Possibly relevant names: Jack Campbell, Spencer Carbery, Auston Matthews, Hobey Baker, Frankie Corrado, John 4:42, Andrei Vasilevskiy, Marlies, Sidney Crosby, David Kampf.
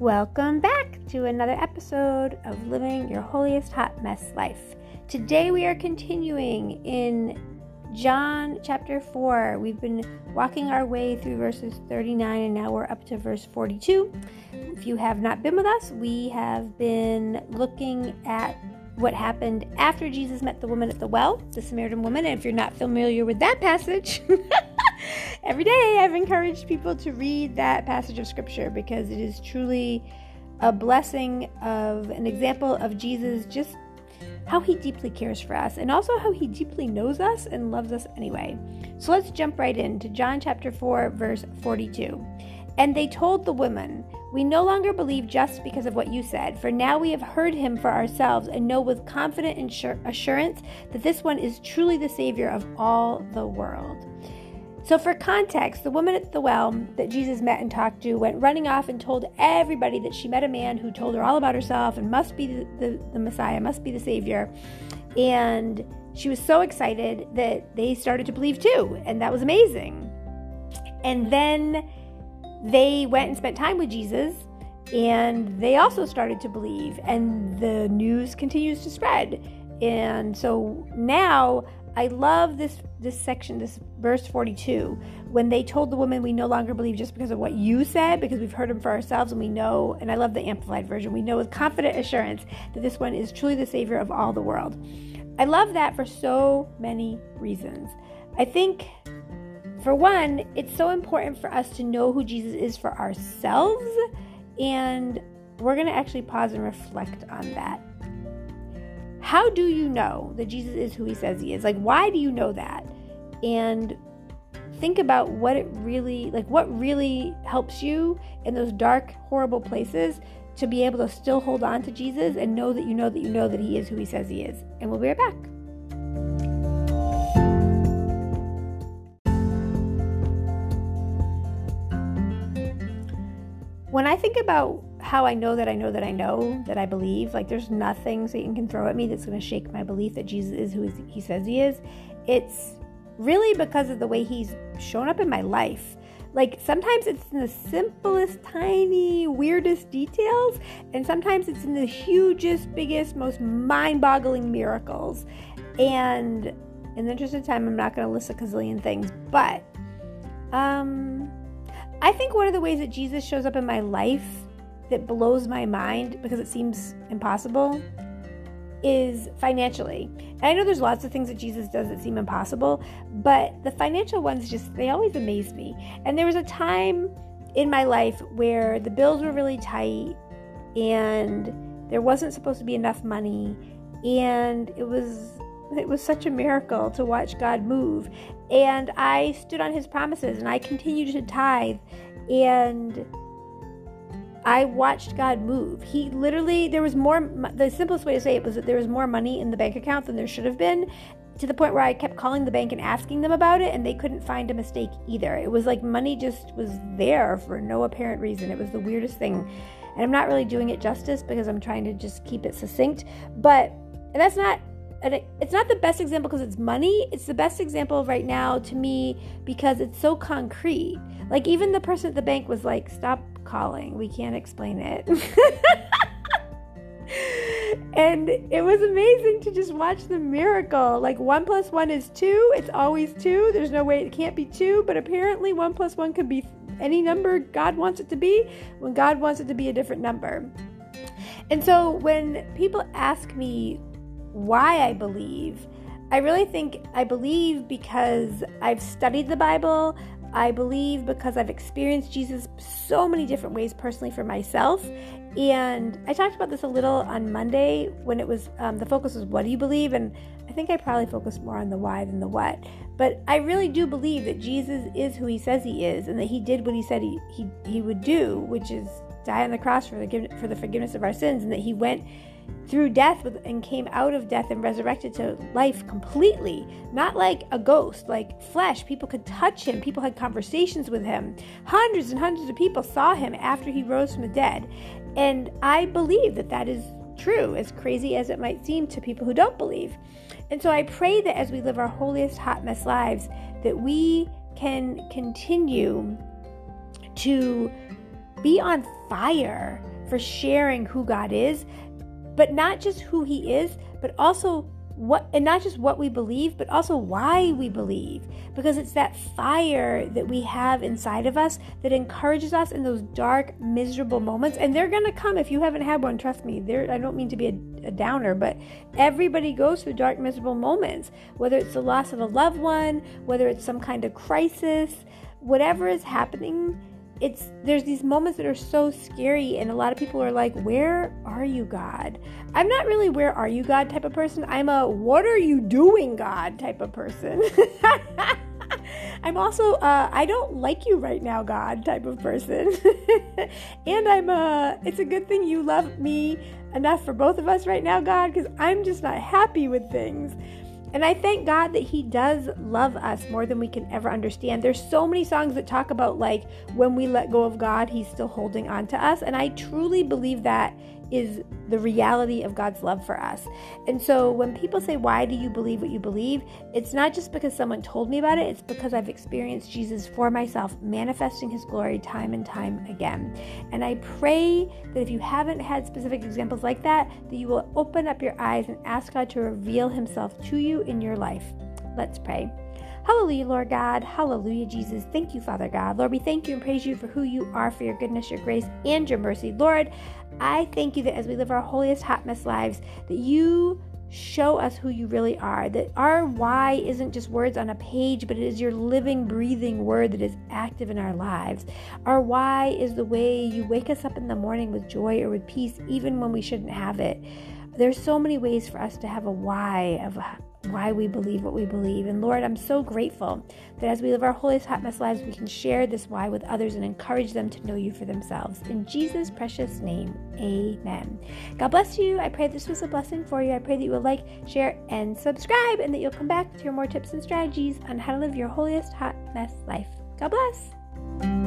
Welcome back to another episode of Living Your Holiest Hot Mess Life. Today we are continuing in John chapter 4. We've been walking our way through verses 39 and now we're up to verse 42. If you have not been with us, we have been looking at what happened after Jesus met the woman at the well, the Samaritan woman. And if you're not familiar with that passage... Every day I've encouraged people to read that passage of scripture because it is truly a blessing of an example of Jesus, just how he deeply cares for us and also how he deeply knows us and loves us anyway. So let's jump right into John chapter 4, verse 42. And they told the woman, "We no longer believe just because of what you said, for now we have heard him for ourselves and know with confident assurance that this one is truly the Savior of all the world." So for context, the woman at the well that Jesus met and talked to went running off and told everybody that she met a man who told her all about herself and must be the Messiah, must be the Savior. And she was so excited that they started to believe too, and that was amazing. And then they went and spent time with Jesus, and they also started to believe, and the news continues to spread. And so now... I love this section, this verse 42, when they told the woman, "We no longer believe just because of what you said, because we've heard him for ourselves and we know," and I love the Amplified version, "we know with confident assurance that this one is truly the Savior of all the world." I love that for so many reasons. I think, for one, it's so important for us to know who Jesus is for ourselves, and we're going to actually pause and reflect on that. How do you know that Jesus is who he says he is? Like, why do you know that? And think about what it really, like, what really helps you in those dark, horrible places to be able to still hold on to Jesus and know that you know that he is who he says he is. And we'll be right back. When I think about how I know that I believe, like, there's nothing Satan can throw at me that's going to shake my belief that Jesus is who he says he is. It's really because of the way he's shown up in my life. Like, sometimes it's in the simplest, tiny, weirdest details, and sometimes it's in the hugest, biggest, most mind-boggling miracles. And in the interest of time, I'm not going to list a gazillion things, but I think one of the ways that Jesus shows up in my life that blows my mind because it seems impossible is financially. And I know there's lots of things that Jesus does that seem impossible, but the financial ones just, they always amaze me. And there was a time in my life where the bills were really tight and there wasn't supposed to be enough money. And it was such a miracle to watch God move. And I stood on his promises and I continued to tithe, and I watched God move. He literally, there was more, the simplest way to say it was that there was more money in the bank account than there should have been, to the point where I kept calling the bank and asking them about it, and they couldn't find a mistake either. It was like money just was there for no apparent reason. It was the weirdest thing. And I'm not really doing it justice because I'm trying to just keep it succinct, but it's not the best example because it's money. It's the best example right now to me because it's so concrete. Like, even the person at the bank was like, "Stop calling. We can't explain it." And it was amazing to just watch the miracle. Like, 1 + 1 is 2. It's always 2. There's no way it can't be 2, but apparently 1 + 1 could be any number God wants it to be when God wants it to be a different number. And so when people ask me why I believe, I really think I believe because I've studied the Bible. I believe because I've experienced Jesus so many different ways personally for myself. And I talked about this a little on Monday when it was, the focus was, what do you believe? And I think I probably focused more on the why than the what. But I really do believe that Jesus is who he says he is and that he did what he said he would do, which is die on the cross for the forgiveness of our sins, and that he went through death and came out of death and resurrected to life completely, not like a ghost, like flesh. People could touch him. People had conversations with him. Hundreds and hundreds of people saw him after he rose from the dead. And I believe that that is true, as crazy as it might seem to people who don't believe. And so I pray that as we live our holiest hot mess lives, that we can continue to Be on fire for sharing who God is, but not just who he is, but also what, and not just what we believe, but also why we believe. Because it's that fire that we have inside of us that encourages us in those dark, miserable moments. And they're going to come if you haven't had one. Trust me, I don't mean to be a downer, but everybody goes through dark, miserable moments, whether it's the loss of a loved one, whether it's some kind of crisis, whatever is happening. There's these moments that are so scary, and a lot of people are like, where are you, God? I'm not really where are you, God type of person. I'm a what are you doing, God type of person. I'm also I don't like you right now, God type of person. And I'm it's a good thing you love me enough for both of us right now, God, because I'm just not happy with things. And I thank God that he does love us more than we can ever understand. There's so many songs that talk about, like, when we let go of God, he's still holding on to us. And I truly believe that is the reality of God's love for us. And so when people say, why do you believe what you believe? It's not just because someone told me about it. It's because I've experienced Jesus for myself, manifesting his glory time and time again. And I pray that if you haven't had specific examples like that you will open up your eyes and ask God to reveal himself to you in your life. Let's pray. Hallelujah, Lord God. Hallelujah, Jesus. Thank you, Father God. Lord, we thank you and praise you for who you are, for your goodness, your grace, and your mercy. Lord, I thank you that as we live our holiest hot mess lives, that you show us who you really are, that our why isn't just words on a page, but it is your living, breathing word that is active in our lives. Our why is the way you wake us up in the morning with joy or with peace, even when we shouldn't have it. There's so many ways for us to have a why of why we believe what we believe. And Lord, I'm so grateful that as we live our holiest hot mess lives, we can share this why with others and encourage them to know you for themselves. In Jesus' precious name, amen. God bless you. I pray this was a blessing for you. I pray that you will like, share, and subscribe, and that you'll come back to hear more tips and strategies on how to live your holiest hot mess life. God bless.